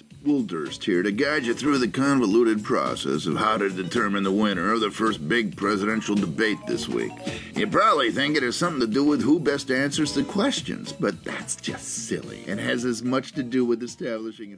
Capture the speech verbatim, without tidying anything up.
guys, Will Durst here to guide you through the convoluted process of how to determine the winner of the first big presidential debate this week. You probably think it has something to do with who best answers the questions, but that's just silly and has as much to do with establishing who...